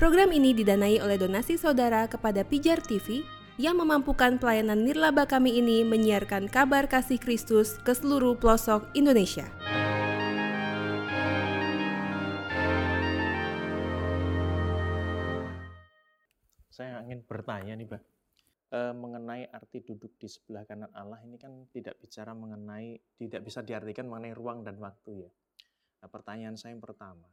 Program ini didanai oleh donasi saudara kepada Pijar TV yang memampukan pelayanan nirlaba kami ini menyiarkan kabar kasih Kristus ke seluruh pelosok Indonesia. Saya ingin bertanya nih, Pak, mengenai arti duduk di sebelah kanan Allah ini kan tidak bisa diartikan mengenai ruang dan waktu ya. Nah, pertanyaan saya yang pertama,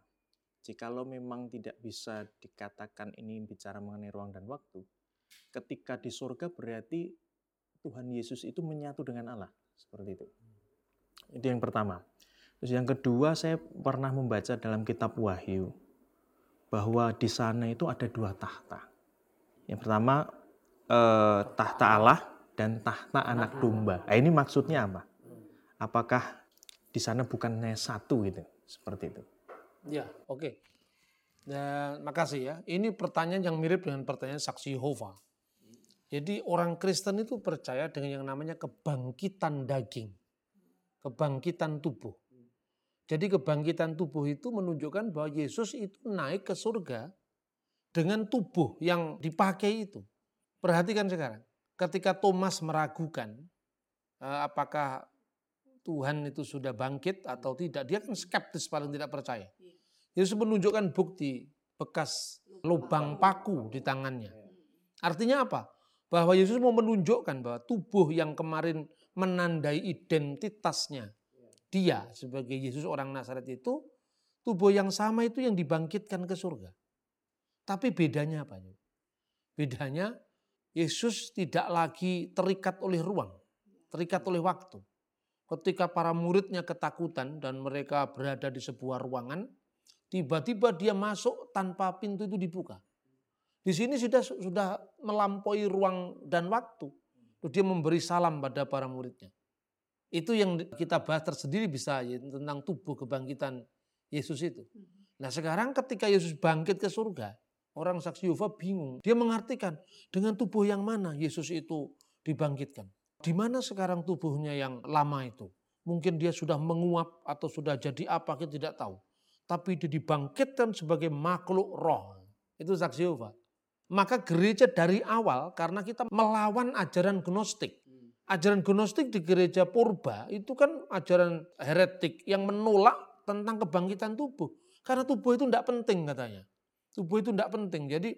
jikalau memang tidak bisa dikatakan ini bicara mengenai ruang dan waktu, ketika di surga berarti Tuhan Yesus itu menyatu dengan Allah, seperti itu. Itu yang pertama. Terus yang kedua, saya pernah membaca dalam Kitab Wahyu bahwa di sana itu ada dua tahta. Yang pertama tahta Allah dan tahta anak domba. Nah, ini maksudnya apa? Apakah di sana bukannya satu gitu, seperti itu? Ya, oke. Okay. Dan makasih ya. Ini pertanyaan yang mirip dengan pertanyaan Saksi Yehova. Jadi orang Kristen itu percaya dengan yang namanya kebangkitan daging. Kebangkitan tubuh. Jadi kebangkitan tubuh itu menunjukkan bahwa Yesus itu naik ke surga dengan tubuh yang dipakai itu. Perhatikan sekarang. Ketika Thomas meragukan apakah Tuhan itu sudah bangkit atau tidak, dia kan skeptis, paling tidak percaya. Yesus menunjukkan bukti bekas lubang paku di tangannya. Artinya apa? Bahwa Yesus mau menunjukkan bahwa tubuh yang kemarin menandai identitasnya, dia sebagai Yesus orang Nazaret itu, tubuh yang sama itu yang dibangkitkan ke surga. Tapi bedanya apa? Bedanya Yesus tidak lagi terikat oleh ruang, terikat oleh waktu. Ketika para muridnya ketakutan dan mereka berada di sebuah ruangan, tiba-tiba dia masuk tanpa pintu itu dibuka. Di sini sudah melampaui ruang dan waktu. Dia memberi salam pada para muridnya. Itu yang kita bahas tersendiri bisa tentang tubuh kebangkitan Yesus itu. Nah sekarang ketika Yesus bangkit ke surga, orang Saksi Yehova bingung. Dia mengartikan dengan tubuh yang mana Yesus itu dibangkitkan. Di mana sekarang tubuhnya yang lama itu? Mungkin dia sudah menguap atau sudah jadi apa, kita tidak tahu. Tapi dia dibangkitkan sebagai makhluk roh. Itu Saksi Yehova. Maka gereja dari awal, karena kita melawan ajaran gnostik. Ajaran gnostik di gereja purba itu kan ajaran heretik yang menolak tentang kebangkitan tubuh. Karena tubuh itu tidak penting katanya. Tubuh itu tidak penting. Jadi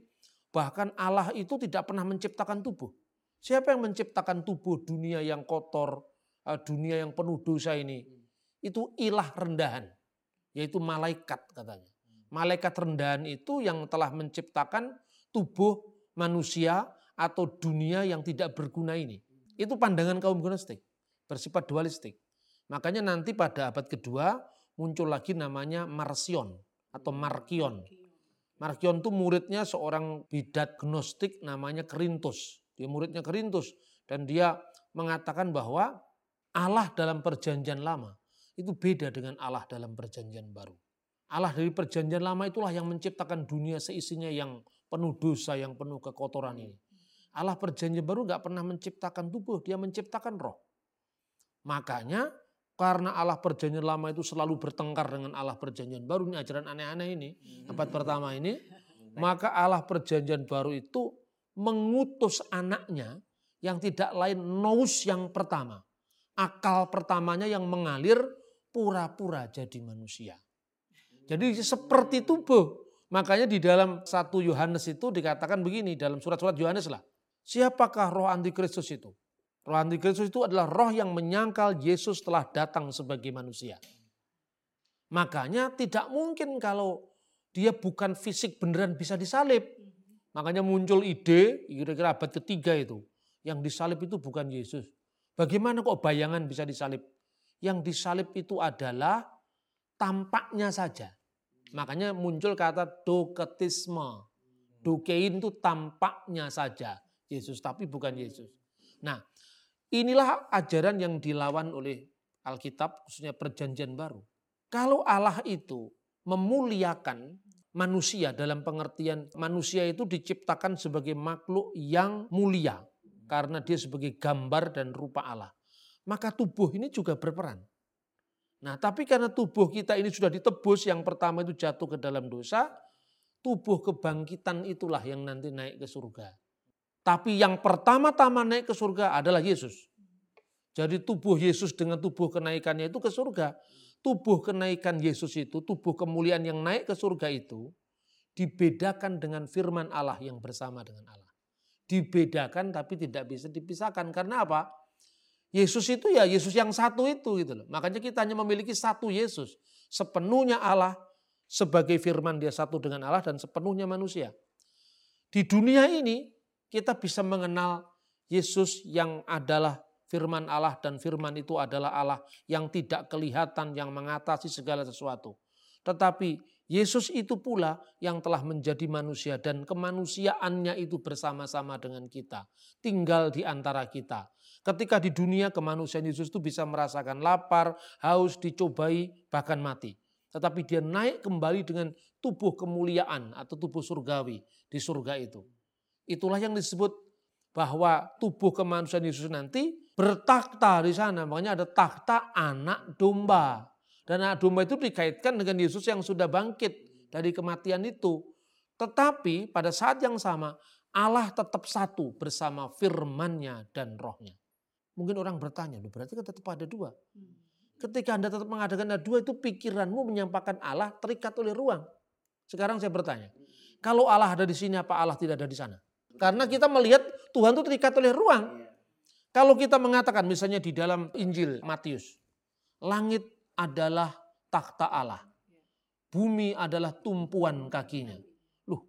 bahkan Allah itu tidak pernah menciptakan tubuh. Siapa yang menciptakan tubuh dunia yang kotor, dunia yang penuh dosa ini? Itu ilah rendahan, yaitu malaikat katanya. Malaikat rendahan itu yang telah menciptakan tubuh manusia atau dunia yang tidak berguna ini. Itu pandangan kaum gnostik, bersifat dualistik. Makanya nanti pada abad kedua muncul lagi namanya Marcion atau Marcion. Marcion itu muridnya seorang bidat gnostik namanya Kerintus. Dia muridnya Kerintus dan dia mengatakan bahwa Allah dalam perjanjian lama itu beda dengan Allah dalam perjanjian baru. Allah dari perjanjian lama itulah yang menciptakan dunia seisinya yang penuh dosa, yang penuh kekotoran ini. Allah perjanjian baru gak pernah menciptakan tubuh, dia menciptakan roh. Makanya karena Allah perjanjian lama itu selalu bertengkar dengan Allah perjanjian baru, ini ajaran aneh-aneh ini, abad pertama ini, maka Allah perjanjian baru itu mengutus anaknya yang tidak lain nous yang pertama. Akal pertamanya yang mengalir pura-pura jadi manusia. Jadi seperti tubuh. Makanya di dalam 1 Yohanes itu dikatakan begini, dalam surat-surat Yohanes lah. Siapakah roh antikristus itu? Roh antikristus itu adalah roh yang menyangkal Yesus telah datang sebagai manusia. Makanya tidak mungkin kalau dia bukan fisik beneran bisa disalib. Makanya muncul ide kira-kira abad ketiga itu. Yang disalib itu bukan Yesus. Bagaimana kok bayangan bisa disalib? Yang disalib itu adalah tampaknya saja. Makanya muncul kata doketisme. Dokein itu tampaknya saja Yesus, tapi bukan Yesus. Nah inilah ajaran yang dilawan oleh Alkitab, khususnya perjanjian baru. Kalau Allah itu memuliakan manusia dalam pengertian manusia itu diciptakan sebagai makhluk yang mulia karena dia sebagai gambar dan rupa Allah. Maka tubuh ini juga berperan. Nah, tapi karena tubuh kita ini sudah ditebus, yang pertama itu jatuh ke dalam dosa, tubuh kebangkitan itulah yang nanti naik ke surga. Tapi yang pertama-tama naik ke surga adalah Yesus. Jadi tubuh Yesus dengan tubuh kenaikannya itu ke surga. Tubuh kenaikan Yesus itu, tubuh kemuliaan yang naik ke surga itu dibedakan dengan firman Allah yang bersama dengan Allah. Dibedakan tapi tidak bisa dipisahkan. Karena apa? Yesus itu ya Yesus yang satu itu gitu loh. Makanya kita hanya memiliki satu Yesus. Sepenuhnya Allah, sebagai firman dia satu dengan Allah dan sepenuhnya manusia. Di dunia ini kita bisa mengenal Yesus yang adalah firman Allah dan firman itu adalah Allah yang tidak kelihatan, yang mengatasi segala sesuatu. Tetapi Yesus itu pula yang telah menjadi manusia dan kemanusiaannya itu bersama-sama dengan kita. Tinggal di antara kita. Ketika di dunia kemanusiaan Yesus itu bisa merasakan lapar, haus, dicobai, bahkan mati. Tetapi dia naik kembali dengan tubuh kemuliaan atau tubuh surgawi di surga itu. Itulah yang disebut bahwa tubuh kemanusiaan Yesus nanti bertakhta di sana. Makanya ada takhta anak domba. Dan anak domba itu dikaitkan dengan Yesus yang sudah bangkit dari kematian itu. Tetapi pada saat yang sama Allah tetap satu bersama firman-Nya dan roh-Nya. Mungkin orang bertanya, berarti kan tetap ada dua. Ketika Anda tetap mengadakan ada dua itu pikiranmu menyampaikan Allah terikat oleh ruang. Sekarang saya bertanya, kalau Allah ada di sini apa Allah tidak ada di sana? Karena kita melihat Tuhan itu terikat oleh ruang. Kalau kita mengatakan misalnya di dalam Injil Matius, langit adalah takhta Allah. Bumi adalah tumpuan kakinya. Loh,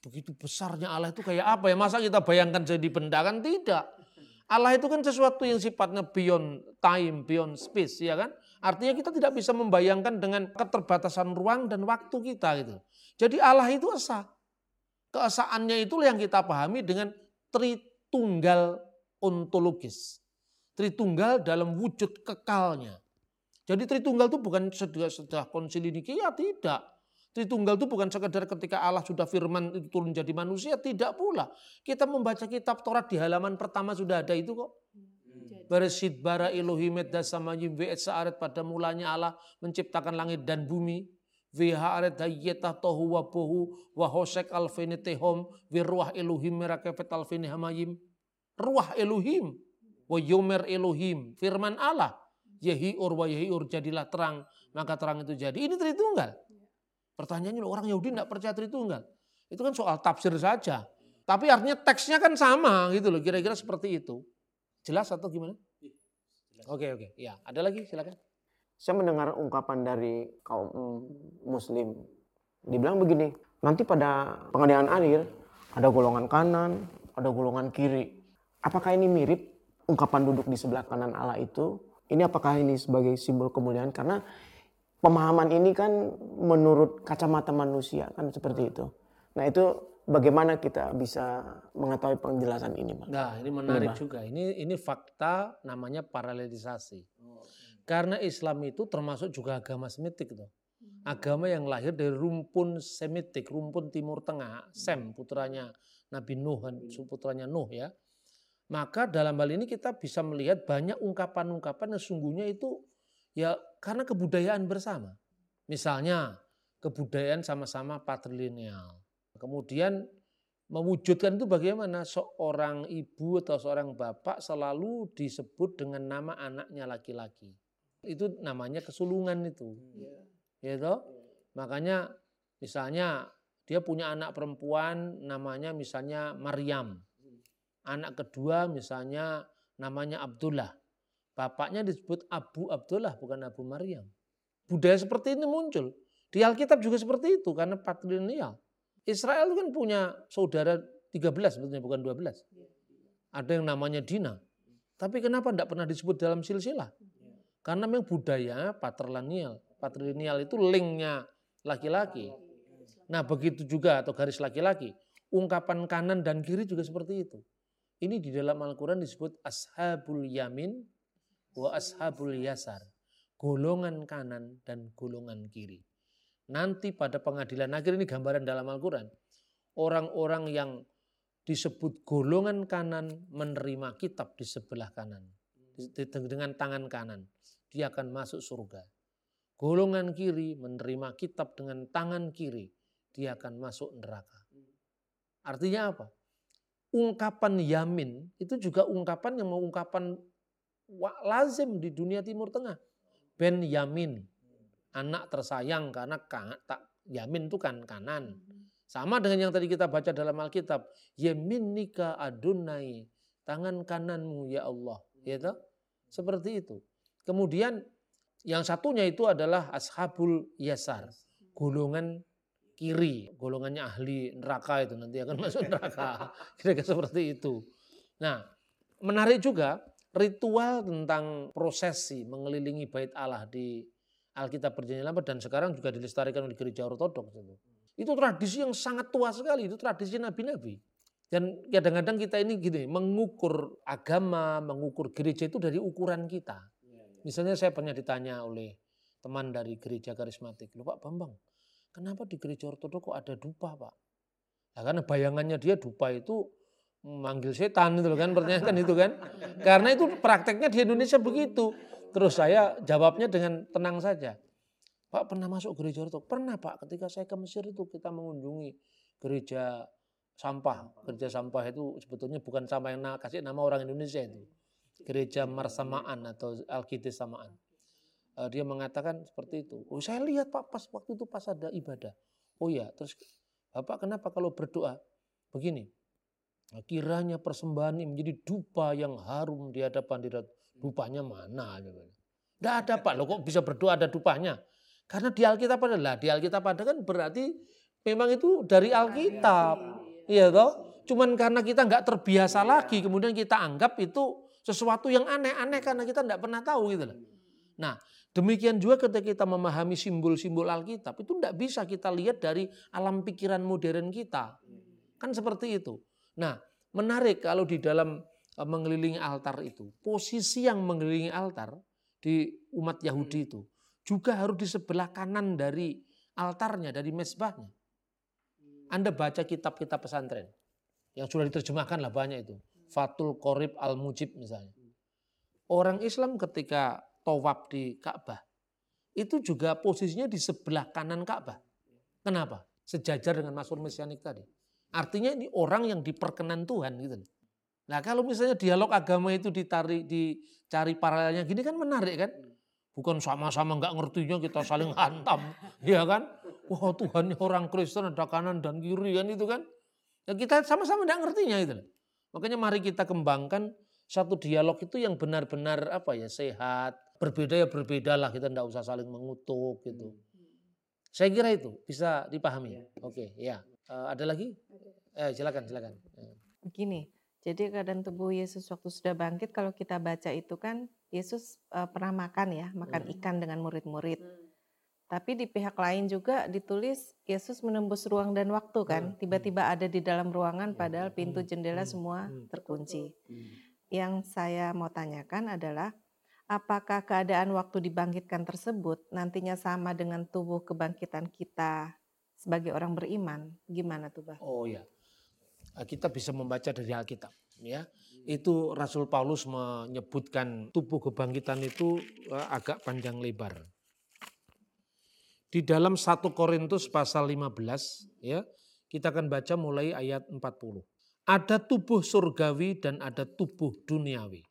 begitu besarnya Allah itu kayak apa ya? Masa kita bayangkan jadi benda kan? Tidak. Allah itu kan sesuatu yang sifatnya beyond time, beyond space, ya kan? Artinya kita tidak bisa membayangkan dengan keterbatasan ruang dan waktu kita gitu. Jadi Allah itu esa. Keesaannya itulah yang kita pahami dengan tritunggal ontologis. Tritunggal dalam wujud kekalnya. Jadi Tritunggal itu bukan setelah konsili Nikea, tidak. Tritunggal itu bukan sekedar ketika Allah sudah firman itu turun jadi manusia, tidak pula. Kita membaca kitab Taurat di halaman pertama sudah ada itu kok. Bereshit bara Elohim dasamayim ve'et sa'aret, pada mulanya Allah menciptakan langit dan bumi. Ve'ha'aret hayyetah tohu wa bohu wa hosek alfene tehom ve'ruah Elohim merakefet alfene hamayim. Ruah Elohim wa yomer Elohim, firman Allah. Yehi ur wa yehi ur, jadilah terang, maka terang itu jadi. Ini Tritunggal. Pertanyaannya orang Yahudi tidak percaya Tritunggal. Itu kan soal tafsir saja. Tapi artinya teksnya kan sama gitu loh, kira-kira seperti itu. Jelas atau gimana? Oke. Ya, ada lagi silakan. Saya mendengar ungkapan dari kaum muslim. Dibilang begini, nanti pada pengadilan akhir ada golongan kanan, ada golongan kiri. Apakah ini mirip ungkapan duduk di sebelah kanan Allah itu? Ini apakah ini sebagai simbol kemuliaan? Karena pemahaman ini kan menurut kacamata manusia kan seperti itu. Nah itu bagaimana kita bisa mengetahui penjelasan ini, Pak? Nah ini menarik juga. Ini fakta namanya paralelisasi. Karena Islam itu termasuk juga agama Semitik tuh. Agama yang lahir dari rumpun Semitik, rumpun Timur Tengah, Sem putranya Nabi Nuh, putranya Nuh ya. Maka dalam hal ini kita bisa melihat banyak ungkapan-ungkapan yang sungguhnya itu ya karena kebudayaan bersama. Misalnya kebudayaan sama-sama patrilineal. Kemudian mewujudkan itu bagaimana seorang ibu atau seorang bapak selalu disebut dengan nama anaknya laki-laki. Itu namanya kesulungan itu. Ya toh? Makanya misalnya dia punya anak perempuan namanya misalnya Maryam. Anak kedua misalnya namanya Abdullah. Bapaknya disebut Abu Abdullah bukan Abu Maryam. Budaya seperti ini muncul. Di Alkitab juga seperti itu karena patrilineal. Israel kan punya saudara 13 sebetulnya bukan 12. Ada yang namanya Dina. Tapi kenapa tidak pernah disebut dalam silsilah? Karena memang budaya patrilineal. Patrilineal itu linknya laki-laki. Nah begitu juga atau garis laki-laki. Ungkapan kanan dan kiri juga seperti itu. Ini di dalam Al-Quran disebut ashabul yamin wa ashabul yasar. Golongan kanan dan golongan kiri. Nanti pada pengadilan akhir ini gambaran dalam Al-Quran. Orang-orang yang disebut golongan kanan menerima kitab di sebelah kanan. Dengan tangan kanan. Dia akan masuk surga. Golongan kiri menerima kitab dengan tangan kiri. dia akan masuk neraka. Artinya apa? Ungkapan yamin itu juga ungkapan yang mengungkapan lazim di dunia Timur Tengah. Ben Yamin, anak tersayang, karena Yamin itu kan kanan. Sama dengan yang tadi kita baca dalam Alkitab, Yaminika Adonai, tangan kananmu ya Allah, gitu. Seperti itu. Kemudian yang satunya itu adalah Ashabul Yasar, golongan kiri, golongannya ahli neraka itu, nanti akan masuk neraka. Kira-kira seperti itu. Nah, menarik juga ritual tentang prosesi mengelilingi bait Allah di Alkitab Perjanjian Lama dan sekarang juga dilestarikan oleh gereja ortodoks itu. Itu tradisi yang sangat tua sekali, itu tradisi nabi-nabi. Dan kadang-kadang kita ini gini, mengukur agama, mengukur gereja itu dari ukuran kita. Misalnya saya pernah ditanya oleh teman dari gereja karismatik, "Loh Pak Bambang, kenapa di gereja ortodok kok ada dupa, Pak?" Nah, karena bayangannya dia dupa itu memanggil setan itu kan, pertanyaan itu kan. Karena itu prakteknya di Indonesia begitu. Terus saya jawabnya dengan tenang saja. "Pak pernah masuk gereja ortodok?" "Pernah Pak, ketika saya ke Mesir itu kita mengunjungi gereja sampah." Gereja sampah itu sebetulnya bukan sama yang kasih nama orang Indonesia itu. Gereja Marsamaan atau Alkitab Samaan. Dia mengatakan seperti itu. "Oh saya lihat Pak, pas waktu itu pas ada ibadah." "Oh ya, terus Bapak kenapa kalau berdoa?" "Begini, kiranya persembahan ini menjadi dupa yang harum di hadapan Diraja." "Dupanya mana?" "Tidak ada Pak." "Loh kok bisa berdoa ada dupanya?" "Karena di Alkitab ada." "Lah di Alkitab ada kan berarti memang itu dari Alkitab." Iya toh? Cuman karena kita nggak terbiasa lagi, kemudian kita anggap itu sesuatu yang aneh-aneh karena kita nggak pernah tahu gitu loh. Nah, demikian juga ketika kita memahami simbol-simbol Alkitab, itu tidak bisa kita lihat dari alam pikiran modern kita. Kan seperti itu. Nah, menarik kalau di dalam mengelilingi altar itu, posisi yang mengelilingi altar di umat Yahudi itu juga harus di sebelah kanan dari altarnya, dari mezbahnya. Anda baca kitab-kitab pesantren yang sudah diterjemahkan lah banyak itu. Fathul Qorib Al-Mujib misalnya. Orang Islam ketika tawaf di Ka'bah, itu juga posisinya di sebelah kanan Ka'bah. Kenapa? Sejajar dengan Mazmur Mesianik tadi. Artinya ini orang yang diperkenan Tuhan gitu. Nah kalau misalnya dialog agama itu dicari paralelnya gini kan menarik kan? Bukan sama-sama nggak ngertinya kita saling hantam, ya kan? Wah Tuhan orang Kristen ada kanan dan kiri kan itu kan? Ya kita sama-sama nggak ngertinya gitu. Makanya mari kita kembangkan satu dialog itu yang benar-benar sehat. Berbeda ya berbedalah, kita tidak usah saling mengutuk gitu. Saya kira itu bisa dipahami. Oke, ya. Ada lagi? Silakan. Begini, jadi keadaan tubuh Yesus waktu sudah bangkit kalau kita baca itu kan Yesus pernah makan ikan dengan murid-murid. Tapi di pihak lain juga ditulis Yesus menembus ruang dan waktu kan. Tiba-tiba ada di dalam ruangan padahal pintu jendela semua terkunci. Yang saya mau tanyakan adalah apakah keadaan waktu dibangkitkan tersebut nantinya sama dengan tubuh kebangkitan kita sebagai orang beriman? Gimana tuh Bah? Oh ya, kita bisa membaca dari Alkitab. Ya, itu Rasul Paulus menyebutkan tubuh kebangkitan itu agak panjang lebar. Di dalam 1 Korintus pasal 15, ya, kita akan baca mulai ayat 40. Ada tubuh surgawi dan ada tubuh duniawi.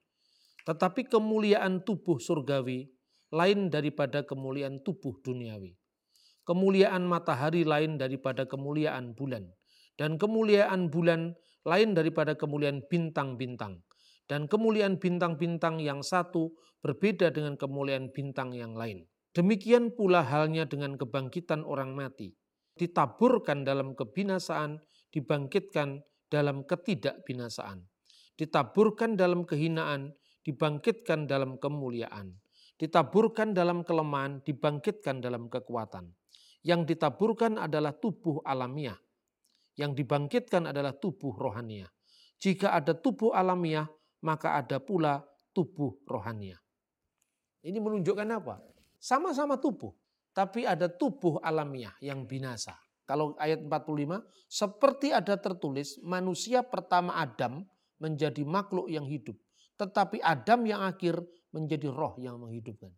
Tetapi kemuliaan tubuh surgawi lain daripada kemuliaan tubuh duniawi. Kemuliaan matahari lain daripada kemuliaan bulan. Dan kemuliaan bulan lain daripada kemuliaan bintang-bintang. Dan kemuliaan bintang-bintang yang satu berbeda dengan kemuliaan bintang yang lain. Demikian pula halnya dengan kebangkitan orang mati. Ditaburkan dalam kebinasaan, dibangkitkan dalam ketidakbinasaan. Ditaburkan dalam kehinaan, dibangkitkan dalam kemuliaan. Ditaburkan dalam kelemahan, dibangkitkan dalam kekuatan. Yang ditaburkan adalah tubuh alamiah. Yang dibangkitkan adalah tubuh rohaniah. Jika ada tubuh alamiah, maka ada pula tubuh rohaniah. Ini menunjukkan apa? Sama-sama tubuh, tapi ada tubuh alamiah yang binasa. Kalau ayat 45, seperti ada tertulis, manusia pertama Adam menjadi makhluk yang hidup. Tetapi Adam yang akhir menjadi roh yang menghidupkan.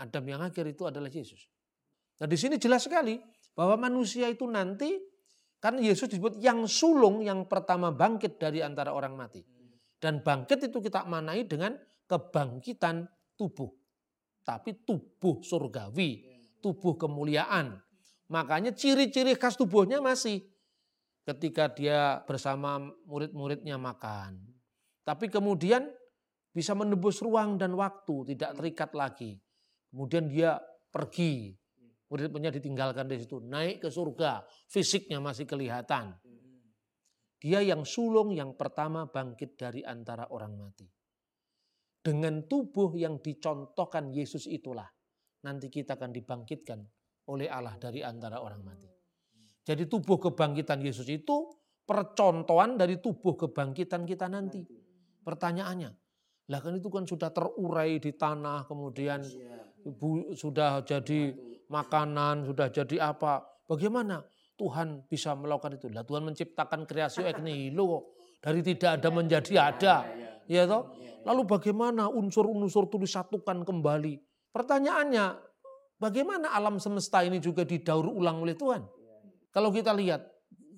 Adam yang akhir itu adalah Yesus. Nah di sini jelas sekali bahwa manusia itu nanti, karena Yesus disebut yang sulung, yang pertama bangkit dari antara orang mati. Dan bangkit itu kita maknai dengan kebangkitan tubuh. Tapi tubuh surgawi, tubuh kemuliaan. Makanya ciri-ciri khas tubuhnya masih ketika dia bersama murid-muridnya makan. Tapi kemudian bisa menembus ruang dan waktu, tidak terikat lagi. Kemudian dia pergi, murid-muridnya ditinggalkan dari situ, naik ke surga, fisiknya masih kelihatan. Dia yang sulung yang pertama bangkit dari antara orang mati. Dengan tubuh yang dicontohkan Yesus itulah nanti kita akan dibangkitkan oleh Allah dari antara orang mati. Jadi tubuh kebangkitan Yesus itu percontohan dari tubuh kebangkitan kita nanti. Pertanyaannya, lah kan itu kan sudah terurai di tanah, kemudian sudah jadi makanan, sudah jadi apa. Bagaimana Tuhan bisa melakukan itu? Lah Tuhan menciptakan kreasi ex nihilo, dari tidak ada menjadi ada. Ya toh? Lalu bagaimana unsur-unsur itu disatukan kembali? Pertanyaannya, bagaimana alam semesta ini juga didaur ulang oleh Tuhan? Kalau kita lihat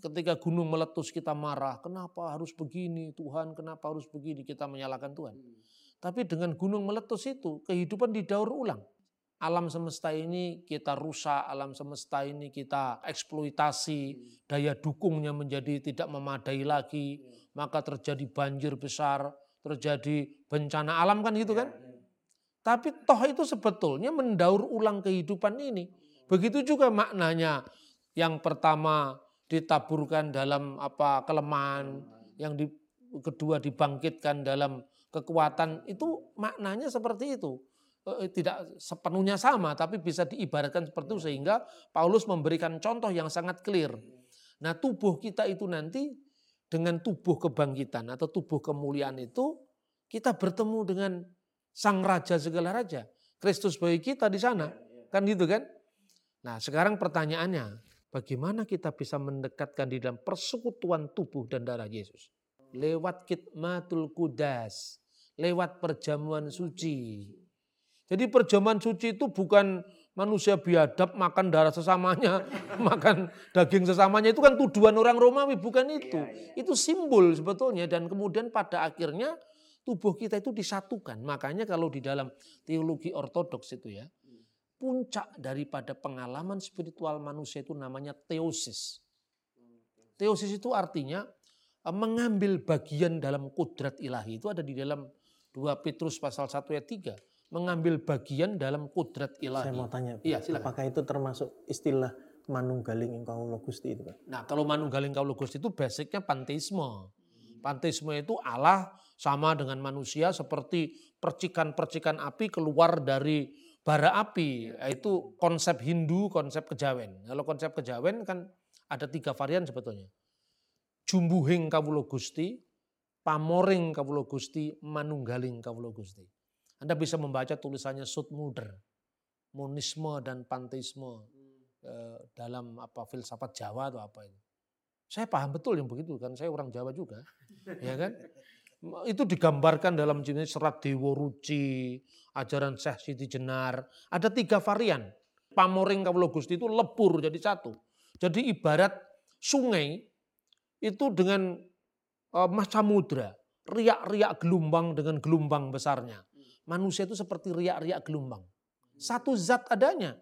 ketika gunung meletus kita marah, kenapa harus begini Tuhan, kenapa harus begini, kita menyalahkan Tuhan. Tapi dengan gunung meletus itu kehidupan didaur ulang. Alam semesta ini kita rusak, alam semesta ini kita eksploitasi, daya dukungnya menjadi tidak memadai lagi, maka terjadi banjir besar, terjadi bencana alam kan gitu kan. Tapi toh itu sebetulnya mendaur ulang kehidupan ini. Begitu juga maknanya yang pertama ditaburkan dalam kelemahan, yang kedua dibangkitkan dalam kekuatan, itu maknanya seperti itu. Tidak sepenuhnya sama, tapi bisa diibaratkan seperti itu, sehingga Paulus memberikan contoh yang sangat clear. Nah, tubuh kita itu nanti dengan tubuh kebangkitan atau tubuh kemuliaan itu kita bertemu dengan Sang Raja segala Raja, Kristus bagi kita di sana, kan gitu kan? Nah, sekarang pertanyaannya, bagaimana kita bisa mendekatkan di dalam persekutuan tubuh dan darah Yesus? Lewat khidmatul kudas, lewat perjamuan suci. Jadi perjamuan suci itu bukan manusia biadab makan darah sesamanya, makan daging sesamanya. Itu kan tuduhan orang Romawi, bukan itu. Itu simbol sebetulnya, dan kemudian pada akhirnya tubuh kita itu disatukan. Makanya kalau di dalam teologi ortodoks itu ya, puncak daripada pengalaman spiritual manusia itu namanya teosis. Teosis itu artinya mengambil bagian dalam kudrat ilahi. Itu ada di dalam 2 Petrus pasal 1 ayat 3. Mengambil bagian dalam kudrat ilahi. Saya mau tanya, ya, apakah itu termasuk istilah manunggaling ingkaulo Gusti itu, Pak? Nah, kalau manunggaling ingkaulo Gusti itu basicnya panteisme. Panteisme itu Allah sama dengan manusia seperti percikan-percikan api keluar dari bara api. Itu konsep Hindu, konsep kejawen. Kalau konsep kejawen kan ada 3 varian sebetulnya. Jumbuhing kawulo Gusti, pamoring kawulo Gusti, manunggaling kawulo Gusti. Anda bisa membaca tulisannya Sudmuder, monisme dan panteisme dalam filsafat Jawa atau apa itu. Saya paham betul yang begitu kan, saya orang Jawa juga, ya kan? Itu digambarkan dalam jenis Serat Dewaruci, ajaran Syekh Siti Jenar. Ada 3 varian. Pamoring kawula Gusti itu lebur jadi 1. Jadi ibarat sungai itu dengan mas samudra, riak-riak gelombang dengan gelombang besarnya. Manusia itu seperti riak-riak gelombang. Satu zat adanya.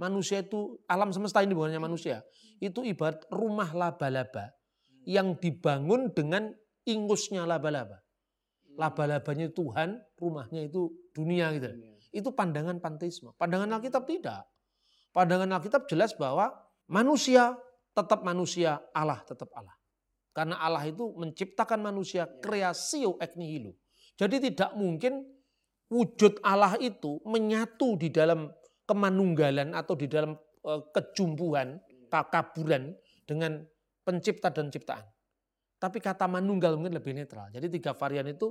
Manusia itu, alam semesta ini bukannya manusia. Itu ibarat rumah laba-laba yang dibangun dengan ingusnya laba-laba. Laba-labanya Tuhan, rumahnya itu dunia gitu. Itu pandangan panteisme. Pandangan Alkitab tidak. Pandangan Alkitab jelas bahwa manusia tetap manusia, Allah tetap Allah. Karena Allah itu menciptakan manusia creatio ex nihilo. Jadi tidak mungkin wujud Allah itu menyatu di dalam kemanunggalan atau di dalam kejumbuhan, kakaburan dengan pencipta dan ciptaan. Tapi kata manunggal mungkin lebih netral. Jadi 3 varian itu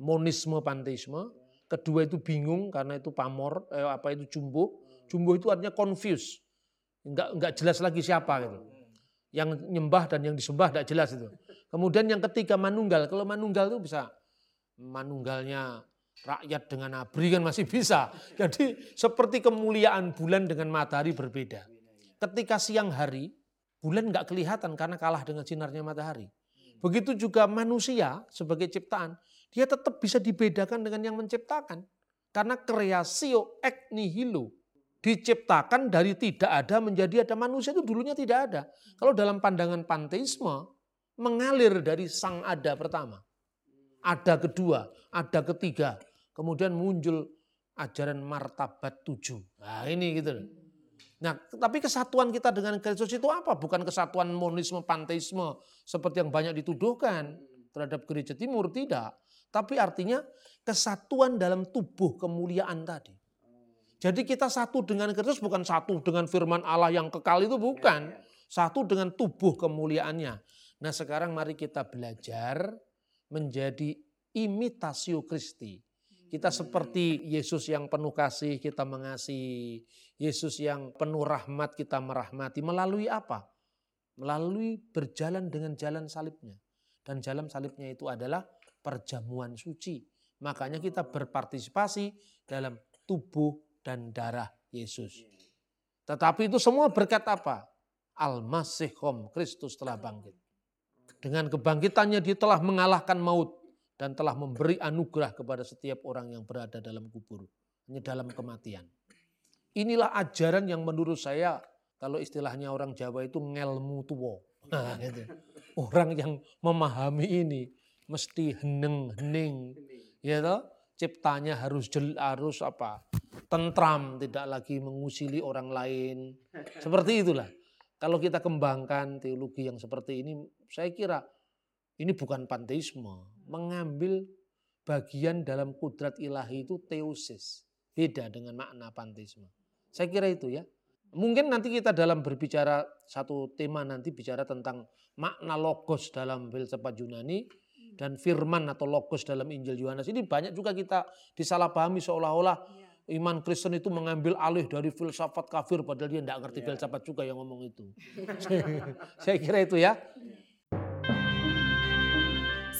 monisme, panteisme. Kedua itu bingung karena itu pamor, jumbo. Jumbo itu artinya confused, nggak jelas lagi siapa gitu. Yang nyembah dan yang disembah nggak jelas itu. Kemudian yang ketiga manunggal. Kalau manunggal itu bisa manunggalnya rakyat dengan abri kan masih bisa. Jadi seperti kemuliaan bulan dengan matahari berbeda. ketika siang hari, bulan nggak kelihatan karena kalah dengan sinarnya matahari. Begitu juga manusia sebagai ciptaan, dia tetap bisa dibedakan dengan yang menciptakan. Karena kreasio ex nihilo, diciptakan dari tidak ada menjadi ada. Manusia itu dulunya tidak ada. Kalau dalam pandangan panteisme, mengalir dari sang ada pertama. Ada kedua, ada ketiga. Kemudian muncul ajaran martabat 7. Nah ini gitu. Nah, tapi kesatuan kita dengan Kristus itu apa? Bukan kesatuan monisme, panteisme seperti yang banyak dituduhkan terhadap gereja timur, tidak. Tapi artinya kesatuan dalam tubuh kemuliaan tadi. Jadi kita satu dengan Kristus, bukan satu dengan firman Allah yang kekal itu, bukan. Satu dengan tubuh kemuliaannya. Nah sekarang mari kita belajar menjadi imitasio Christi. Kita seperti Yesus yang penuh kasih, kita mengasihi. Yesus yang penuh rahmat, kita merahmati. Melalui apa? Melalui berjalan dengan jalan salibnya. Dan jalan salibnya itu adalah perjamuan suci. Makanya kita berpartisipasi dalam tubuh dan darah Yesus. Tetapi itu semua berkat apa? Al-Masihom, Kristus telah bangkit. Dengan kebangkitannya dia telah mengalahkan maut. Dan telah memberi anugerah kepada setiap orang yang berada dalam kubur. Hanya dalam kematian. Inilah ajaran yang menurut saya, kalau istilahnya orang Jawa itu ngelmu tuwo. Nah, gitu. Orang yang memahami ini mesti hening-hening. Gitu. Ciptanya harus apa? Tentram, tidak lagi mengusili orang lain. Seperti itulah. Kalau kita kembangkan teologi yang seperti ini, saya kira ini bukan panteisme. Mengambil bagian dalam kudrat ilahi itu teosis. Beda dengan makna panteisme. Saya kira itu ya. Mungkin nanti kita dalam berbicara satu tema nanti bicara tentang makna logos dalam filsafat Yunani. Dan firman atau logos dalam Injil Yohanes. Ini banyak juga kita disalahpahami seolah-olah iman Kristen itu mengambil alih dari filsafat kafir. Padahal dia tidak ngerti filsafat juga yang ngomong itu. Saya kira itu ya.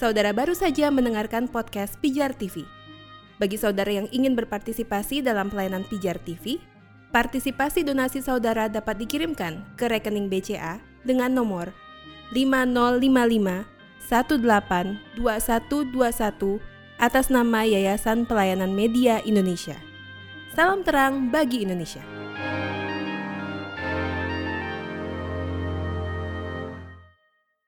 Saudara baru saja mendengarkan podcast Pijar TV. Bagi saudara yang ingin berpartisipasi dalam pelayanan Pijar TV, partisipasi donasi saudara dapat dikirimkan ke rekening BCA dengan nomor 5055 182121 atas nama Yayasan Pelayanan Media Indonesia. Salam terang bagi Indonesia.